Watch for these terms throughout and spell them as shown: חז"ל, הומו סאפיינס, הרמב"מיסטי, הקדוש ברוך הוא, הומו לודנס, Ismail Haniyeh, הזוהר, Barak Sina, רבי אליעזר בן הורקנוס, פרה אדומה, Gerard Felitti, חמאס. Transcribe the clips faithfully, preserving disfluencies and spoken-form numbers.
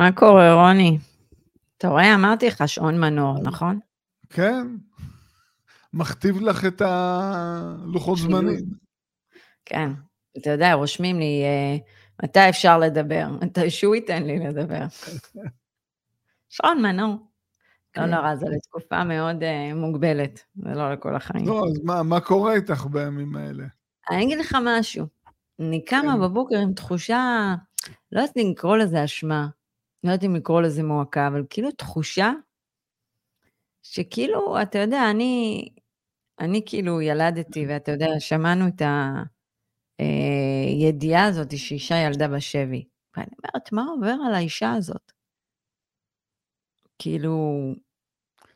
מה קורה, רוני? אתה רואה, אמרתי לך שעון מנור, נכון? כן. מכתיב לך את הלוחות זמנים. כן. אתה יודע, רושמים לי, מתי אפשר לדבר? מתי שהוא ייתן לי לדבר? שעון מנור. לא נורא, זה לתקופה מאוד מוגבלת, ולא לכל החיים. לא, אז מה קורה איתך בימים האלה? אני אגיד לך משהו. אני קמה בבוקר עם תחושה, לא יודעת אם לקרוא לזה אשמה, לא יודעת אם לקרוא לזה מועקה, אבל כאילו תחושה, שכאילו, אתה יודע, אני, אני כאילו ילדתי, ואתה יודע, שמענו את הידיעה הזאת, שאישה ילדה בשבי. ואני אומרת, מה עובר על האישה הזאת? כאילו...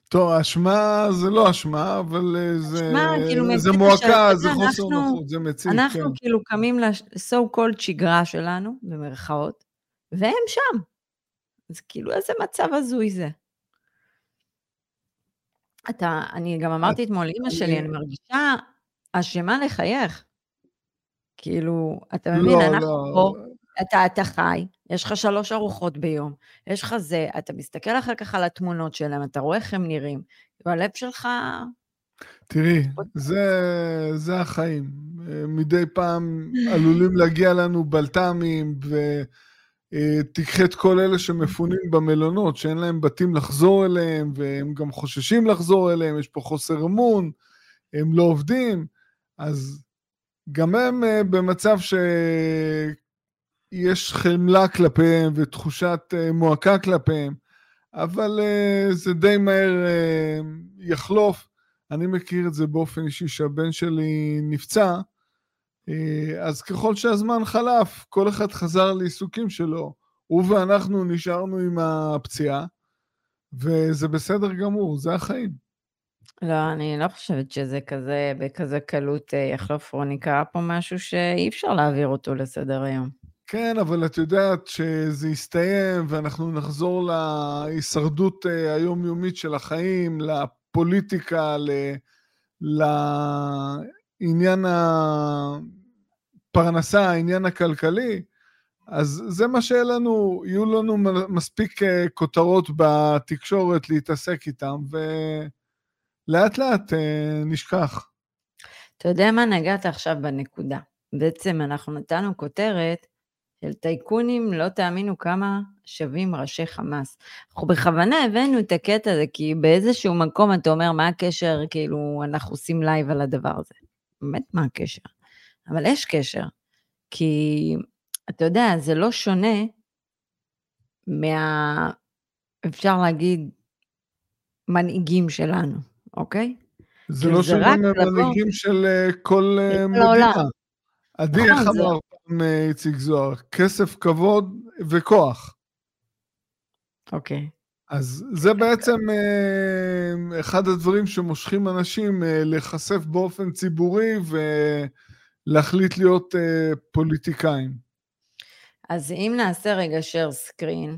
טוב, אשמה זה לא אשמה, אבל זה, כאילו זה מועקה, זה חוסר נוחות, זה מציב. אנחנו כן. כאילו קמים ל-so called שגרה שלנו, במרכאות, והם שם. אז כאילו איזה מצב הזוי זה. אתה, אני גם אמרתי אתמול, אמא שלי, אני מרגישה אשמה לחייך. כאילו, אתה מבין, לא, אנחנו לא. פה, אתה, אתה חי, יש לך שלוש ארוחות ביום, יש לך זה, אתה מסתכל אחר כך על התמונות שלהם, אתה רואה איך הם נראים, והלב שלך... תראי, זה, זה החיים. מדי פעם עלולים להגיע לנו בלטמים, ותקחי את כל אלה שמפונים במלונות, שאין להם בתים לחזור אליהם, והם גם חוששים לחזור אליהם, יש פה חוסר אמון, הם לא עובדים, אז גם הם במצב ש... יש חמלה כלפיהם ותחושת מועקה כלפיהם, אבל זה די מהר יחלוף. אני מכיר את זה באופן אישי שהבן שלי נפצע, אז ככל שהזמן חלף, כל אחד חזר לעיסוקים שלו, הוא ואנחנו נשארנו עם הפציעה, וזה בסדר גמור, זה החיים. לא, אני לא חושבת שזה כזה, בכזה קלות יחלוף, רוני, קרה פה משהו שאי אפשר להעביר אותו לסדר היום. כן, אבל את יודעת שזה יסתיים, ואנחנו נחזור להישרדות היומיומית של החיים, לפוליטיקה, לעניין הפרנסה, העניין הכלכלי, אז זה מה שיהיה לנו, יהיו לנו מספיק כותרות בתקשורת להתעסק איתם, ולאט לאט נשכח. אתה יודע מה, נגעת עכשיו בנקודה. בעצם אנחנו נתנו כותרת, טייקונים, לא תאמינו כמה שווים ראשי חמאס. אנחנו בכוונה הבאנו את הקטע הזה, כי באיזשהו מקום אתה אומר, מה הקשר, כאילו אנחנו עושים לייב על הדבר הזה. באמת מה הקשר? אבל יש קשר, כי אתה יודע, זה לא שונה מה, אפשר להגיד, מנהיגים שלנו, אוקיי? זה לא שונה מהמנהיגים של כל מדינה. עדי, איך אמר? מייציג זוהר, כסף, כבוד וכוח. אוקיי. אז זה בעצם אחד הדברים שמושכים אנשים לחשף באופן ציבורי ולהחליט להיות פוליטיקאים. אז אם נעשה רגע share screen,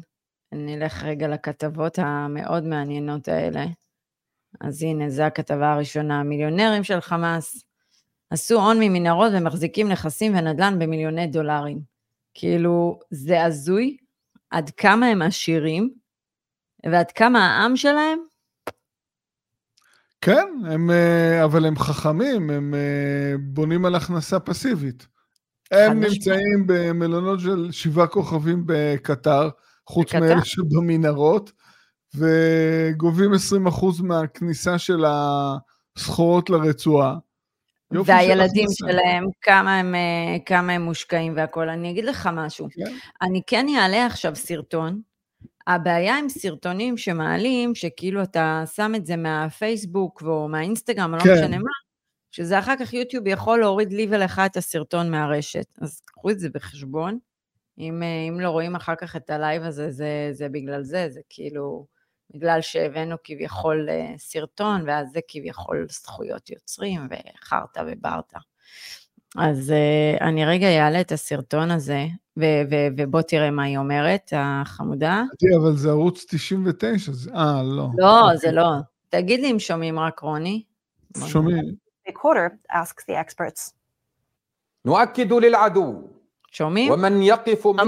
נלך רגע לכתבות המאוד מעניינות האלה. אז הנה, זו הכתבה הראשונה, מיליונרים של חמאס. עשו עון ממנהרות ומחזיקים נכסים ונדלן במיליוני דולרים. כאילו, זה הזוי, עד כמה הם עשירים, ועד כמה העם שלהם? כן, הם, אבל הם חכמים, הם בונים על הכנסה פסיבית. הם נמצאים במלונות של שבעה כוכבים בקטר, חוץ מאלה שבמנהרות, וגובים עשרים אחוז מהכניסה של הסחורות לרצועה. והילדים שלהם, כמה הם, כמה הם מושקעים והכל. אני אגיד לך משהו. אני כן אעלה עכשיו סרטון. הבעיה עם סרטונים שמעלים, שכאילו אתה שם את זה מהפייסבוק או מהאינסטגרם, לא משנה מה, שזה אחר כך יוטיוב יכול להוריד לי ולך את הסרטון מהרשת. אז קחו את זה בחשבון. אם, אם לא רואים אחר כך את הלייב הזה, זה, זה בגלל זה. זה כאילו, בגלל שהבאנו כביכול סרטון, ואז זה כביכול זכויות יוצרים, וחרת וברט. אז אני רגע יעלה את הסרטון הזה, ובוא תראה מה היא אומרת, החמודה. אבל זה ערוץ תשעים ותשע, אה, לא. לא, זה לא. תגיד לי אם שומעים רק רוני. שומעים. שומעים?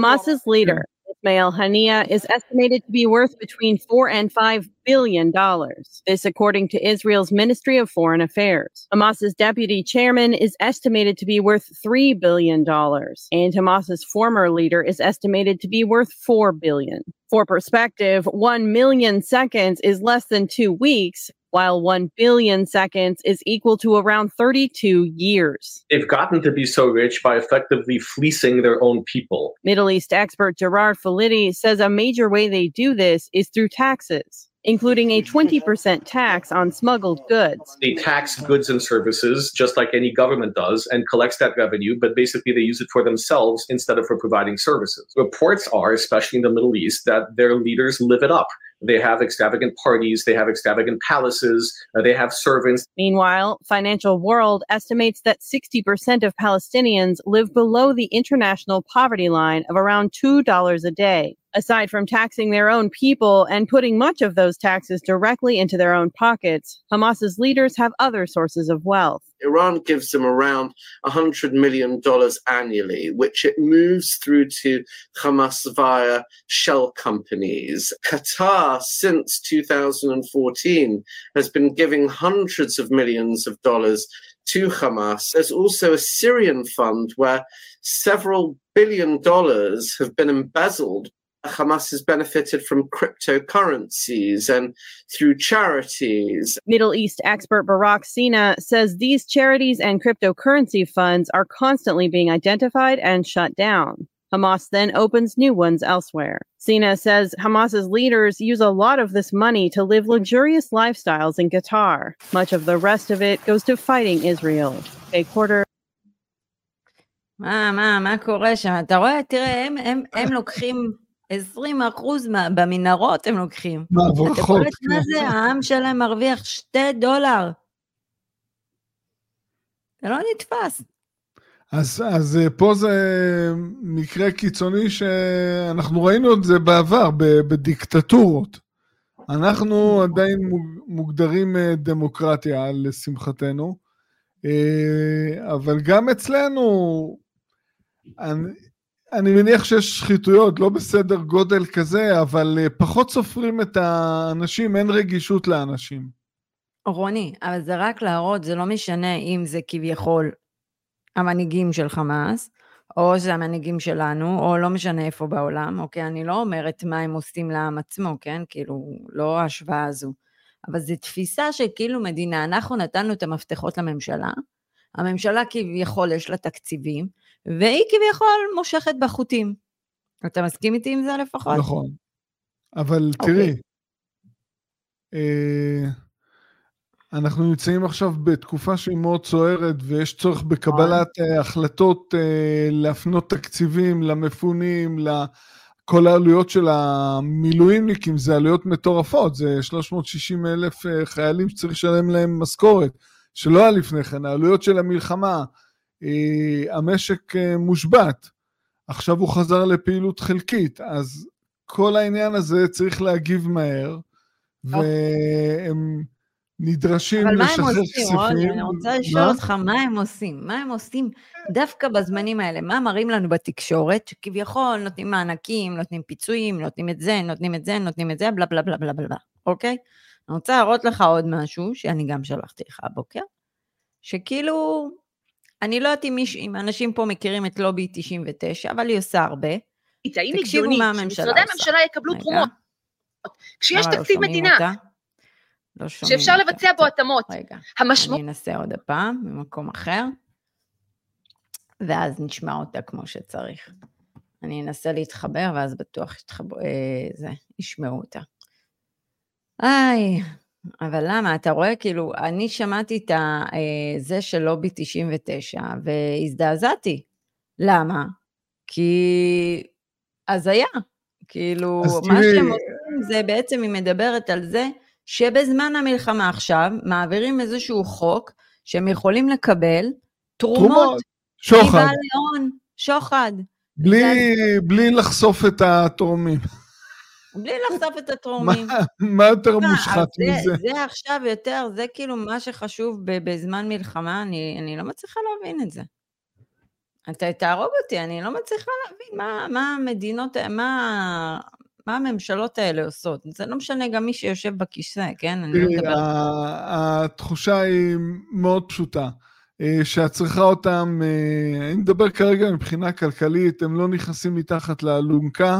המאס is leader. Ismail Haniyeh is estimated to be worth between four and five billion dollars, this according to Israel's Ministry of Foreign Affairs. Hamas's deputy chairman is estimated to be worth three billion dollars, and Hamas's former leader is estimated to be worth four billion dollars. For perspective, one million seconds is less than two weeks, while one billion seconds is equal to around thirty-two years. They've gotten to be so rich by effectively fleecing their own people. Middle East expert Gerard Felitti says a major way they do this is through taxes, including a twenty percent tax on smuggled goods. They tax goods and services just like any government does and collects that revenue, but basically they use it for themselves instead of for providing services. Reports are, especially in the Middle East, that their leaders live it up. They have extravagant parties, they have extravagant palaces, uh, they have servants. Meanwhile, Financial World estimates that sixty percent of Palestinians live below the international poverty line of around two dollars a day. Aside from taxing their own people and putting much of those taxes directly into their own pockets, Hamas's leaders have other sources of wealth. Iran gives them around one hundred million dollars annually, which it moves through to Hamas via shell companies. Qatar, since two thousand fourteen, has been giving hundreds of millions of dollars to Hamas. There's also a Syrian fund where several billion dollars have been embezzled. Hamas has benefited from cryptocurrencies and through charities. Middle East expert Barak Sina says these charities and cryptocurrency funds are constantly being identified and shut down. Hamas then opens new ones elsewhere. Sina says Hamas's leaders use a lot of this money to live luxurious lifestyles in Qatar. Much of the rest of it goes to fighting Israel. A quarter... מה, מה, מה קורה שם? אתה רואה? תראה, הם, הם, הם לוקחים... עשרים אחוז מה, במנהרות הם לוקחים. אתה קורא את מה זה? העם שלהם מרוויח שתי דולר. זה לא נתפס. אז, אז פה זה מקרה קיצוני שאנחנו ראינו את זה בעבר, בדיקטטורות. אנחנו עדיין מוגדרים דמוקרטיה, לשמחתנו. אבל גם אצלנו... אני, אני מניח שיש שחיתויות, לא בסדר גודל כזה, אבל פחות סופרים את האנשים, אין רגישות לאנשים. רוני, אבל זה רק להראות, זה לא משנה אם זה כביכול המנהיגים של חמאס, או זה המנהיגים שלנו, או לא משנה איפה בעולם, אוקיי? אני לא אומרת מה הם עושים לעם עצמו, כן? כאילו, לא ההשוואה הזו. אבל זו תפיסה שכאילו מדינה, אנחנו נתנו את המפתחות לממשלה, הממשלה כביכול יש לה תקציבים, והיא כביכול מושכת בחוטים. אתה מסכים איתי עם זה לפחות? נכון. אבל תראי, אנחנו נמצאים עכשיו בתקופה שהיא מאוד צוערת, ויש צורך בקבלת החלטות להפנות תקציבים למפונים, לכל העלויות של המילואימניקים, זה עלויות מטורפות, זה שלוש מאות ושישים אלף חיילים שצריך לשלם להם משכורת, שלא היה לפני כן, העלויות של המלחמה, המשק מושבת, עכשיו הוא חזר לפעילות חלקית, אז כל העניין הזה צריך להגיב מהר, והם נדרשים לשחרר כספים. אני רוצה לשאול אותך, מה הם עושים? מה הם עושים דווקא בזמנים האלה? מה מראים לנו בתקשורת? שכביכול נותנים מענקים, נותנים פיצויים, נותנים את זה, נותנים את זה, נותנים את זה, בלה בלה בלה בלה בלה, אוקיי? אני רוצה להראות לך עוד משהו, שאני גם שלחתי לך הבוקר, שכאילו... אני לא יודעת אם אנשים פה מכירים את לובי תשעים ותשע, אבל היא עושה הרבה. תקשיבו מגיונית, מה הממשלה עושה. משרדי הממשלה יקבלו תרומות. כשיש תקציב מדינה, אותה. לא שאפשר אותה. לבצע בו התאמות. רגע, המשמע... אני אנסה עוד הפעם, במקום אחר, ואז נשמע אותה כמו שצריך. אני אנסה להתחבר, ואז בטוח יתחבר... זה, ישמעו אותה. איי... אבל למה? אתה רואה, כאילו, אני שמעתי את זה של לובי תשעים ותשע, והזדעזעתי. למה? כי אז היה. כאילו, מה שהם עושים זה בעצם, היא מדברת על זה, שבזמן המלחמה עכשיו, מעבירים איזשהו חוק, שהם יכולים לקבל תרומות. שוחד. שוחד. בלי לחשוף את התורמים. בלי לחשוף את התורמים. מה יותר מושחת מזה? זה עכשיו יותר, זה כאילו מה שחשוב בזמן מלחמה, אני לא מצליחה להבין את זה. אתה תהרוג אותי, אני לא מצליחה להבין מה, מה המדינות, מה, מה הממשלות האלה עושות. זה לא משנה גם מי שיושב בכיסא, כן? אני לא מדבר... התחושה היא מאוד פשוטה, שהצריכה אותם, אני מדבר כרגע מבחינה כלכלית, הם לא נכנסים מתחת לאלונקה,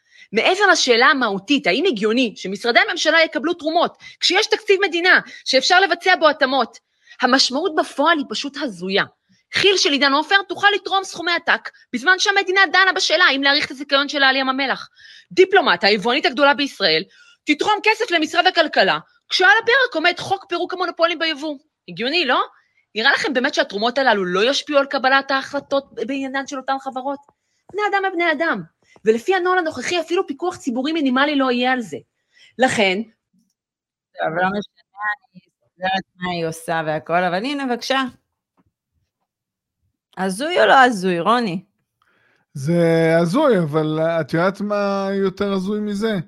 מעבר לשאלה המהותית, האם הגיוני שמשרדי הממשלה יקבלו תרומות, כשיש תקציב מדינה שאפשר לבצע בו התאמות, המשמעות בפועל היא פשוט הזויה. חיל של עידן אופר תוכל לתרום סכומי עתק, בזמן שהמדינה דנה בשאלה אם להאריך את הזיכיון שלה על ים המלח. דיפלומט, היבואנית הגדולה בישראל, תתרום כסף למשרד הכלכלה, כשעל הפרק עומד חוק פירוק המונופולים ביבוא. הגיוני, לא? נראה לכם באמת שהתרומות הללו לא ישפיעו על קבלת ההחלטות בעניינן של אותן חברות? בני אדם הם בני אדם, ולפי הנוהל הנוכחי אפילו פיקוח ציבורי מינימלי לא יהיה על זה. לכן, אבל מה היא עושה והכל, אבל הנה, בבקשה. הזוי או לא הזוי, רוני? זה הזוי, אבל את יודעת מה יותר הזוי מזה?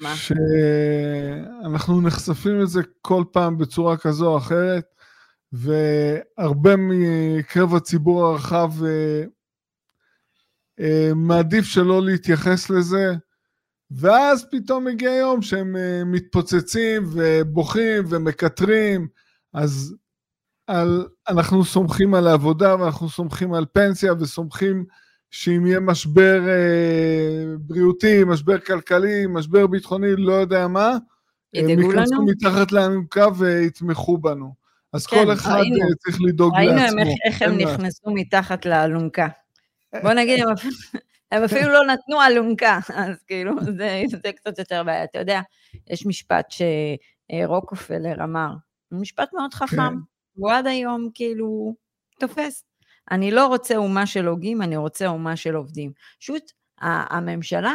מה? שאנחנו נחשפים את זה כל פעם בצורה כזו או אחרת, והרבה מקרב הציבור הרחב מעדיף שלא להתייחס לזה, ואז פתאום הגיע יום שהם מתפוצצים ובוכים ומקטרים, אז על, אנחנו סומכים על העבודה ואנחנו סומכים על פנסיה וסומכים שאם יהיה משבר אה, בריאותי, משבר כלכלי, משבר ביטחוני, לא יודע מה, הם יכנסו מתחת לאלונקה ויתמכו בנו. אז כן, כל אחד ראינו. צריך לדאוג ראינו לעצמו. ראינו איך הם נכנסו מתחת לאלונקה. בוא נגיד... הם אפילו לא נתנו אלונקה, אז כאילו, זה, זה קצת יותר בעיה. אתה יודע, יש משפט שרוקופלר אמר, משפט מאוד חכם, כן. הוא עד היום כאילו תופס. אני לא רוצה אומה של הוגים, אני רוצה אומה של עובדים. פשוט, הממשלה,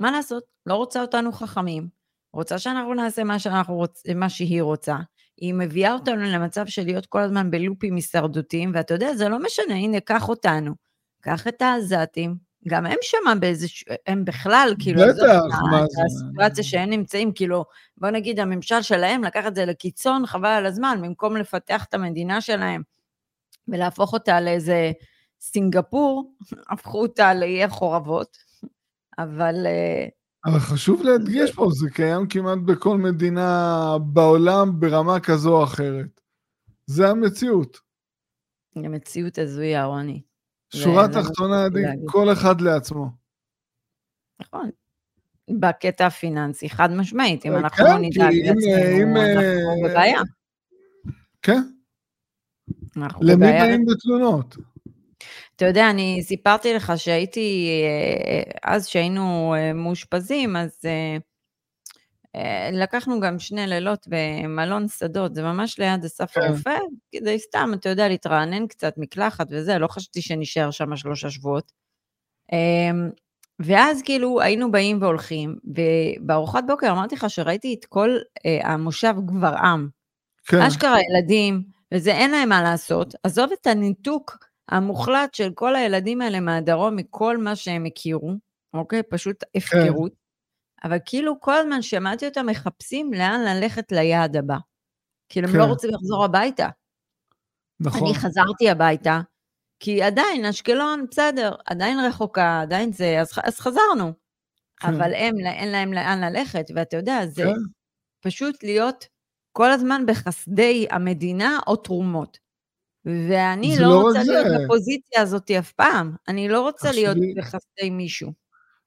מה לעשות? לא רוצה אותנו חכמים, רוצה שאנחנו נעשה מה, שאנחנו רוצ, מה שהיא רוצה. היא מביאה אותנו למצב של להיות כל הזמן בלופים הישרדותיים, ואתה יודע, זה לא משנה, הנה, קח אותנו, קח את העזתים, גם הם שמה באיזשהו, הם בכלל, כאילו, זאת הסיטואציה שהם נמצאים, כאילו, בוא נגיד, הממשל שלהם לקח את זה לקיצון, חבל על הזמן, במקום לפתח את המדינה שלהם, ולהפוך אותה לאיזה סינגפור, הפכו אותה לאי חורבות, אבל... אבל חשוב להדגיש פה, זה קיים כמעט בכל מדינה בעולם, ברמה כזו או אחרת. זה המציאות. המציאות הזויה, רוני. שורה תחתונה, כל אחד לעצמו. נכון. בקטע הפיננסי, חד משמעית, אם אנחנו לא נדאג לעצמנו, אנחנו בבעיה. כן. למי באים בתלונות? אתה יודע, אני סיפרתי לך שהייתי, אז שהיינו מאושפזים, אז לקחנו גם שני לילות במלון שדות, זה ממש ליד הסף הרופא, כדי סתם, אתה יודע, להתרענן קצת מקלחת וזה, לא חשבתי שנשאר שם שלושה שבועות, ואז כאילו היינו באים והולכים, ובארוחת בוקר אמרתי לך שראיתי את כל המושב גברעם, אשכרה ילדים, וזה אין להם מה לעשות, עזוב את הניתוק המוחלט של כל הילדים האלה מהדרום, מכל מה שהם הכירו, אוקיי? פשוט הפקרות, אבל כאילו כל הזמן שמעתי אותם מחפשים לאן ללכת ליעד הבא. כאילו הם לא רוצים לחזור הביתה. נכון. אני חזרתי הביתה, כי עדיין אשקלון, בסדר, עדיין רחוקה, עדיין זה, אז חזרנו. אבל הם, אין להם לאן ללכת, ואתה יודע, זה פשוט להיות כל הזמן בחסדי המדינה או תרומות. ואני לא רוצה להיות בפוזיציה הזאת אף פעם. אני לא רוצה להיות בחסדי מישהו.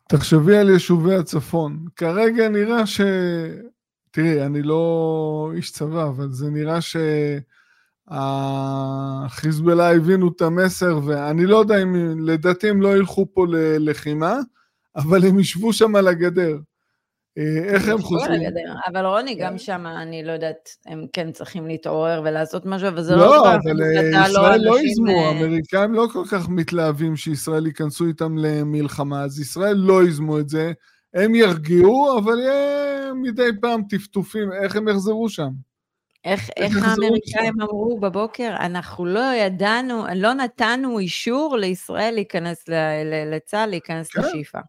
תחשבי על יישובי הצפון, כרגע נראה ש... תראי, אני לא איש צבא, אבל זה נראה שהחיזבאללה הבינו את המסר, ואני לא יודע אם לדעתי הם לא ילכו פה ללחימה, אבל הם ישבו שם על הגדר. איך הם חושבים? אבל רוני, גם שם, אני לא יודעת, הם כן צריכים להתעורר ולעשות משהו, אבל זה לא... לא, אבל ישראל לא יזמו, האמריקאים לא כל כך מתלהבים שישראל ייכנסו איתם למלחמה, אז ישראל לא יזמו את זה, הם ירגיעו, אבל מדי פעם טפטופים, איך הם יחזרו שם? איך, איך האמריקאים אמרו בבוקר, אנחנו לא ידענו, לא נתנו אישור לישראל להיכנס לצה"ל, להיכנס כן. לשיפה.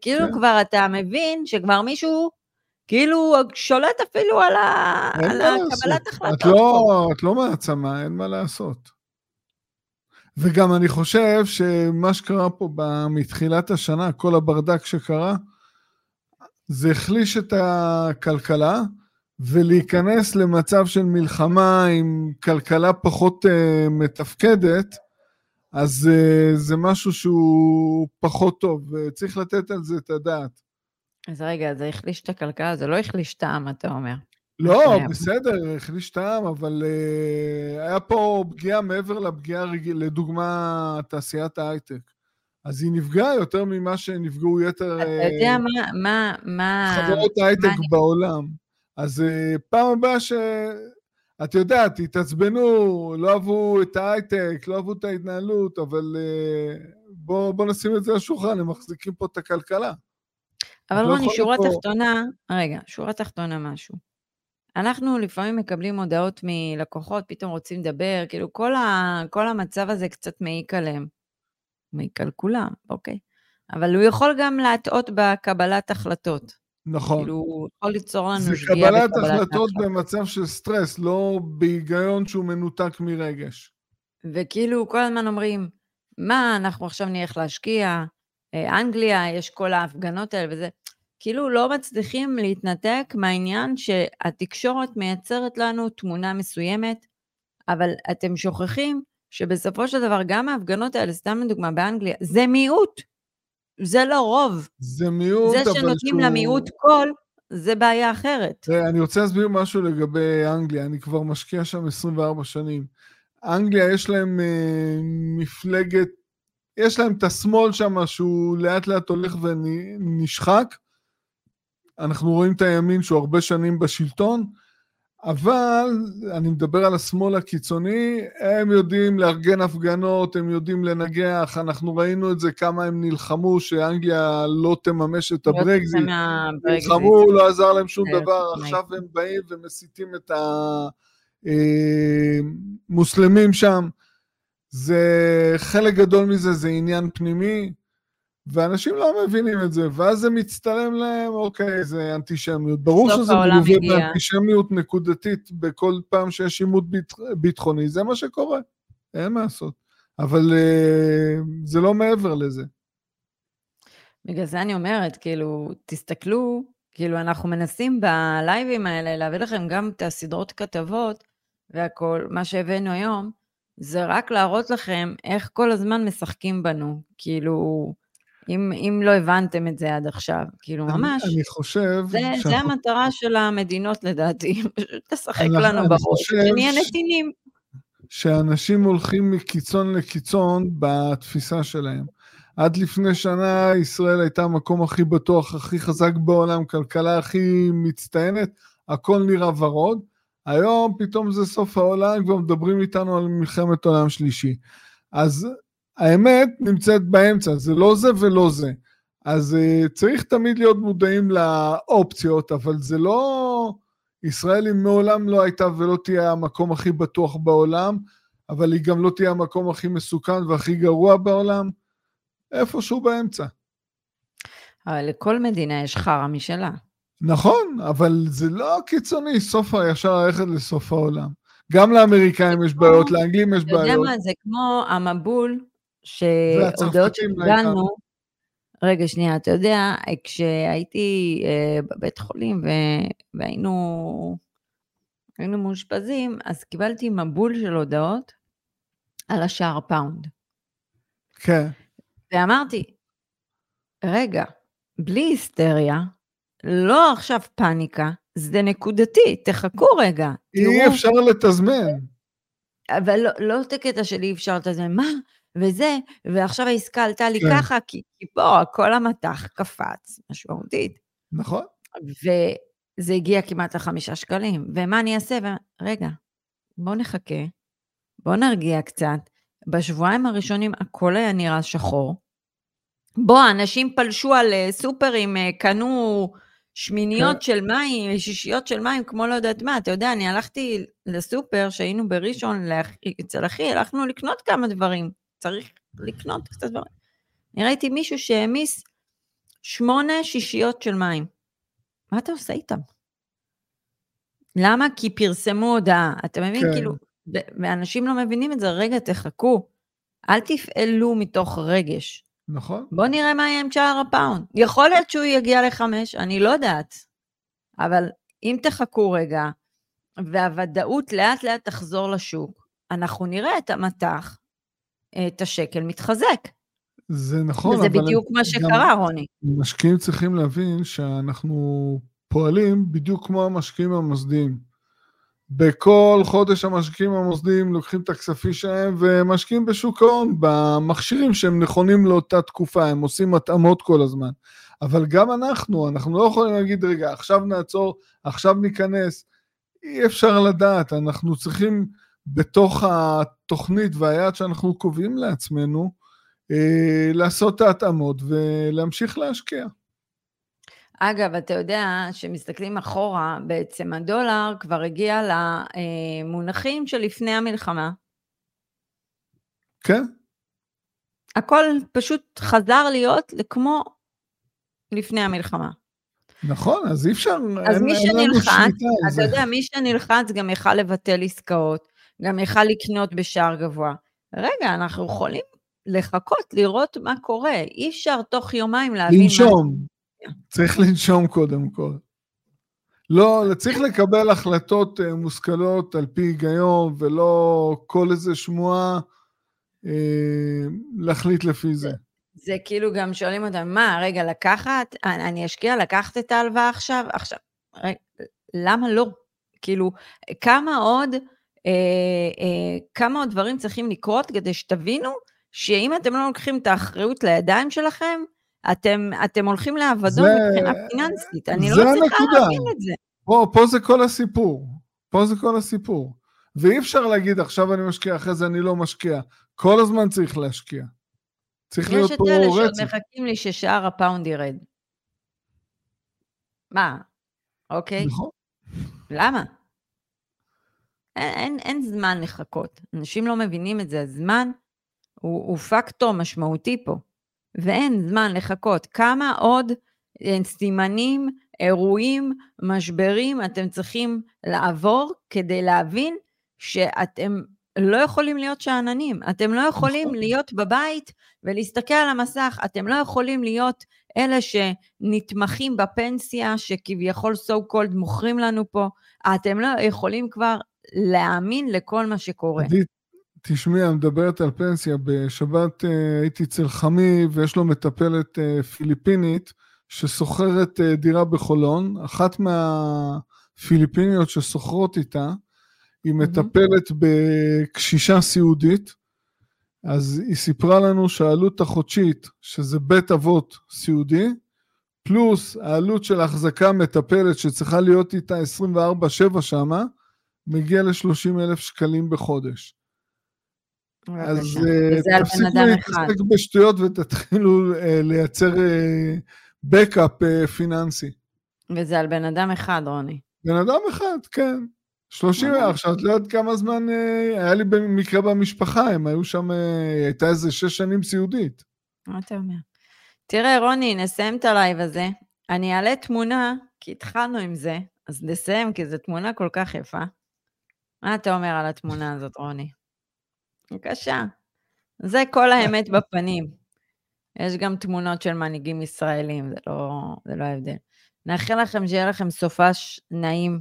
כאילו כן. כבר אתה מבין שכבר מישהו, כאילו שולט אפילו על, ה, על הקבלת החלטות. את לא, את לא מעצמה, אין מה לעשות. וגם אני חושב שמה שקרה פה מתחילת השנה, כל הברדק שקרה, זה החליש את הכלכלה, ולהיכנס למצב של מלחמה עם כלכלה פחות uh, מתפקדת, אז uh, זה משהו שהוא פחות טוב, וצריך לתת על זה את הדעת. אז רגע, זה החליש את הכלכלה, זה לא החליש טעם, אתה אומר. לא, בסדר, החליש טעם, אבל uh, היה פה פגיעה מעבר לפגיעה, לדוגמה, תעשיית ההייטק. אז היא נפגעה יותר ממה שנפגעו יתר... אתה יודע uh, מה... מה חברות ההייטק מה... בעולם. אז פעם הבאה שאת יודעת, התעצבנו, לא אהבו את ההייטק, לא אהבו את ההתנהלות, אבל בוא, בוא נשים את זה לשולחן, הם מחזיקים פה את הכלכלה. אבל רוני, שורה תחתונה, רגע, שורה תחתונה משהו. אנחנו לפעמים מקבלים הודעות מלקוחות, פתאום רוצים לדבר, כאילו כל, ה, כל המצב הזה קצת מעיק עליהם. מעיק על כולם, אוקיי. אבל הוא יכול גם להטעות בקבלת החלטות. נכון. כאילו, יכול ליצור לנו זה קבלת החלטות במצב של סטרס, לא בהיגיון שהוא מנותק מרגש. וכאילו, כל הזמן אומרים, מה, אנחנו עכשיו נלך להשקיע, אנגליה, יש כל ההפגנות האלה וזה. כאילו, לא מצליחים להתנתק מהעניין שהתקשורת מייצרת לנו תמונה מסוימת, אבל אתם שוכחים שבסופו של דבר גם ההפגנות האלה, סתם לדוגמה באנגליה, זה מיעוט. זה לא רוב. זה מיעוט, אבל... זה שנותנים למיעוט קול, זה בעיה אחרת. אני רוצה להסביר משהו לגבי אנגליה, אני כבר משקיע שם עשרים וארבע שנים. אנגליה יש להם מפלגת, יש להם את השמאל שם, שהוא לאט לאט הולך ונשחק. אנחנו רואים את הימין שהוא הרבה שנים בשלטון, אבל אני מדבר על השמאל הקיצוני, הם יודעים לארגן הפגנות, הם יודעים לנגח, אנחנו ראינו את זה כמה הם נלחמו, שאנגליה לא תממש את הברקזיט, נלחמו, לא עזר להם שום דבר, עכשיו הם באים ומסיתים את המוסלמים שם, זה חלק גדול מזה, זה עניין פנימי, ואנשים לא מבינים את זה, ואז זה מצטלם להם, אוקיי, זה אנטישמיות. ברור שזה מלווה באנטישמיות נקודתית, בכל פעם שיש עימות ביטחוני, זה מה שקורה, אין מה לעשות. אבל זה לא מעבר לזה. בגלל זה אני אומרת, כאילו, תסתכלו, כאילו, אנחנו מנסים בלייבים האלה, להביא לכם גם את הסדרות כתבות, והכל, מה שהבאנו היום, זה רק להראות לכם איך כל הזמן משחקים בנו, כאילו... אם, אם לא הבנתם את זה עד עכשיו, כאילו ממש, אני, אני חושב זה, שאנחנו... זה המטרה של המדינות לדעתי, תשחק לנו בראש, נהיה נתינים. שאנשים הולכים מקיצון לקיצון בתפיסה שלהם. עד לפני שנה ישראל הייתה המקום הכי בטוח, הכי חזק בעולם, כלכלה הכי מצטיינת, הכל נראה ורוד, היום פתאום זה סוף העולם, כבר מדברים איתנו על מלחמת עולם שלישי. אז... האמת נמצאת באמצע, זה לא זה ולא זה, אז uh, צריך תמיד להיות מודעים לאופציות, אבל זה לא, ישראל היא מעולם לא הייתה ולא תהיה המקום הכי בטוח בעולם, אבל היא גם לא תהיה המקום הכי מסוכן והכי גרוע בעולם, איפשהו באמצע. אבל לכל מדינה יש חרה משלה. נכון, אבל זה לא קיצוני, סוף הישר הלכת לסוף העולם. גם לאמריקאים יש בעיות, לאנגלים יש בעיות. אתה יודע מה, זה כמו המבול, שהודעות שקיבלנו, רגע שנייה, אתה יודע, כשהייתי בבית חולים והיינו מאושפזים, אז קיבלתי מבול של הודעות על השער פאונד. כן. ואמרתי, רגע, בלי היסטריה, לא עכשיו פאניקה, זה נקודתי, תחכו רגע. אי אפשר לתזמן. אבל לא, לא את הקטע שלי אפשר לתזמן, מה? וזה, ועכשיו העסקה עלתה לי ככה, כי פה כל המתח קפץ, משמעותית. נכון. וזה הגיע כמעט לחמישה שקלים, ומה אני אעשה? רגע, בואו נחכה, בואו נרגיע קצת, בשבועיים הראשונים הכל היה נראה שחור, בוא, אנשים פלשו על סופרים, קנו שמיניות של מים, שישיות של מים, כמו לא יודעת מה, אתה יודע, אני הלכתי לסופר, שהיינו בראשון, אצל אחי, הלכנו לקנות כמה דברים, צריך לקנות קצת דברים, אני ראיתי מישהו שהמיס שמונה שישיות של מים, מה אתה עושה איתם? למה? כי פרסמו הודעה, אתה מבין? כן. כאילו, ואנשים לא מבינים את זה, רגע תחכו, אל תפעלו מתוך רגש, נכון. בוא נראה מה יהיה עם שער הפאונד. יכול להיות שהוא יגיע לחמש, אני לא יודעת. אבל אם תחכו רגע, והוודאות לאט לאט תחזור לשוק, אנחנו נראה את המתח, את השקל מתחזק. זה נכון. וזה בדיוק מה שקרה, רוני. המשקיעים צריכים להבין שאנחנו פועלים בדיוק כמו המשקיעים המוסדיים. בכל חודש המשקיעים המוסדיים לוקחים את הכספי שהם ומשקיעים בשוק ההון, במכשירים שהם נכונים לאותה תקופה, הם עושים התאמות כל הזמן. אבל גם אנחנו, אנחנו לא יכולים להגיד, רגע, עכשיו נעצור, עכשיו ניכנס, אי אפשר לדעת, אנחנו צריכים בתוך התוכנית והיעד שאנחנו קובעים לעצמנו, אה, לעשות את ההתאמות ולהמשיך להשקיע. אגב, אתה יודע שמסתכלים אחורה, בעצם הדולר כבר הגיע למונחים שלפני המלחמה. כן. הכל פשוט חזר להיות כמו לפני המלחמה. נכון, אז אי אפשר... אז מי שנלחץ, אתה יודע, מי שנלחץ גם יכל לבטל עסקאות, גם יכל לקנות בשער גבוה. רגע, אנחנו יכולים לחכות, לראות מה קורה. אי אפשר תוך יומיים להבין מה... לנשום. צריך לנשום קודם כל. לא, צריך לקבל החלטות מושכלות על פי היגיון, ולא כל איזה שמועה אה, להחליט לפי זה. זה כאילו גם שואלים אותם, מה, רגע, לקחת, אני אשקיע, לקחת את ההלוואה עכשיו? עכשיו, רגע, למה לא? כאילו, כמה עוד, אה, אה, כמה עוד דברים צריכים לקרות, כדי שתבינו, שאם אתם לא לוקחים את האחריות לידיים שלכם, אתם, אתם הולכים לעבדון מבחינה פיננסית, אני לא צריכה להבין את זה. פה, פה זה כל הסיפור, פה זה כל הסיפור, ואי אפשר להגיד עכשיו אני משקיע, אחרי זה אני לא משקיע, כל הזמן צריך להשקיע, צריך להיות פה רצף. יש את אלה שעוד מחכים לי ששער הפאונד ירד. מה? אוקיי? נכון. למה? אין, אין, אין זמן לחכות, אנשים לא מבינים את זה, הזמן הוא, הוא פקטור משמעותי פה. ואין זמן לחכות, כמה עוד סימנים, אירועים, משברים, אתם צריכים לעבור כדי להבין שאתם לא יכולים להיות שעננים, אתם לא יכולים להיות בבית ולהסתכל על המסך, אתם לא יכולים להיות אלה שנתמכים בפנסיה, שכביכול so called מוכרים לנו פה, אתם לא יכולים כבר להאמין לכל מה שקורה. תשמעי, אני מדברת על פנסיה, בשבת הייתי אצל חמי, ויש לו מטפלת פיליפינית, שסוחרת דירה בחולון, אחת מהפיליפיניות שסוחרות איתה, היא מטפלת בקשישה סיעודית, אז היא סיפרה לנו שהעלות החודשית, שזה בית אבות סיעודי, פלוס העלות של החזקה מטפלת, שצריכה להיות איתה עשרים וארבע שבע שמה, מגיע ל-שלושים אלף שקלים בחודש. אז תפסיקו להתעסק בשטויות ותתחילו לייצר בקאפ פיננסי. וזה על בן אדם אחד, רוני. בן אדם אחד, כן. שלושים, עכשיו את לא יודעת כמה זמן, היה לי במקרה במשפחה, הם היו שם, הייתה איזה שש שנים סיעודית. מה אתה אומר? תראה, רוני, נסיים את הלייב הזה. אני אעלה תמונה, כי התחלנו עם זה, אז נסיים, כי זו תמונה כל כך יפה. מה אתה אומר על התמונה הזאת, רוני? בבקשה, זה כל האמת בפנים, יש גם תמונות של מנהיגים ישראלים, זה לא, זה לא ההבדל. נאחל לכם שיהיה לכם סופש נעים,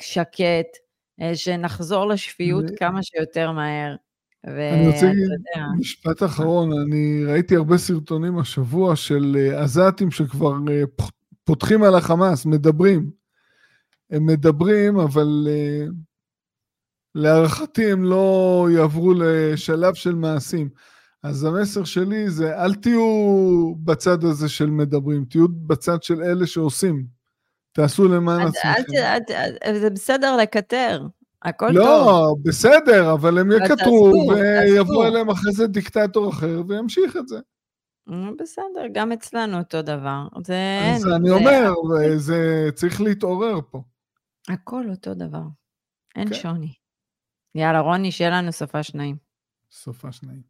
שקט, שנחזור לשפיות כמה שיותר מהר. אני רוצה להגיד משפט אחרון, אני ראיתי הרבה סרטונים השבוע של עזתים שכבר פותחים על החמאס, מדברים, הם מדברים, אבל... להערכתי הם לא יעברו לשלב של מעשים. אז המסר שלי זה, אל תהיו בצד הזה של מדברים, תהיו בצד של אלה שעושים. תעשו למען עצמכם. זה בסדר לקטר, הכל טוב. לא, בסדר, אבל הם יקטרו, ויבוא אליהם אחרי זה דיקטטור אחר, וימשיך את זה. בסדר, גם אצלנו אותו דבר. אז אני אומר, זה צריך להתעורר פה. הכל אותו דבר. אין שוני. יאללה, רוני, שיהיה לנו סופה שניים. סופה שניים.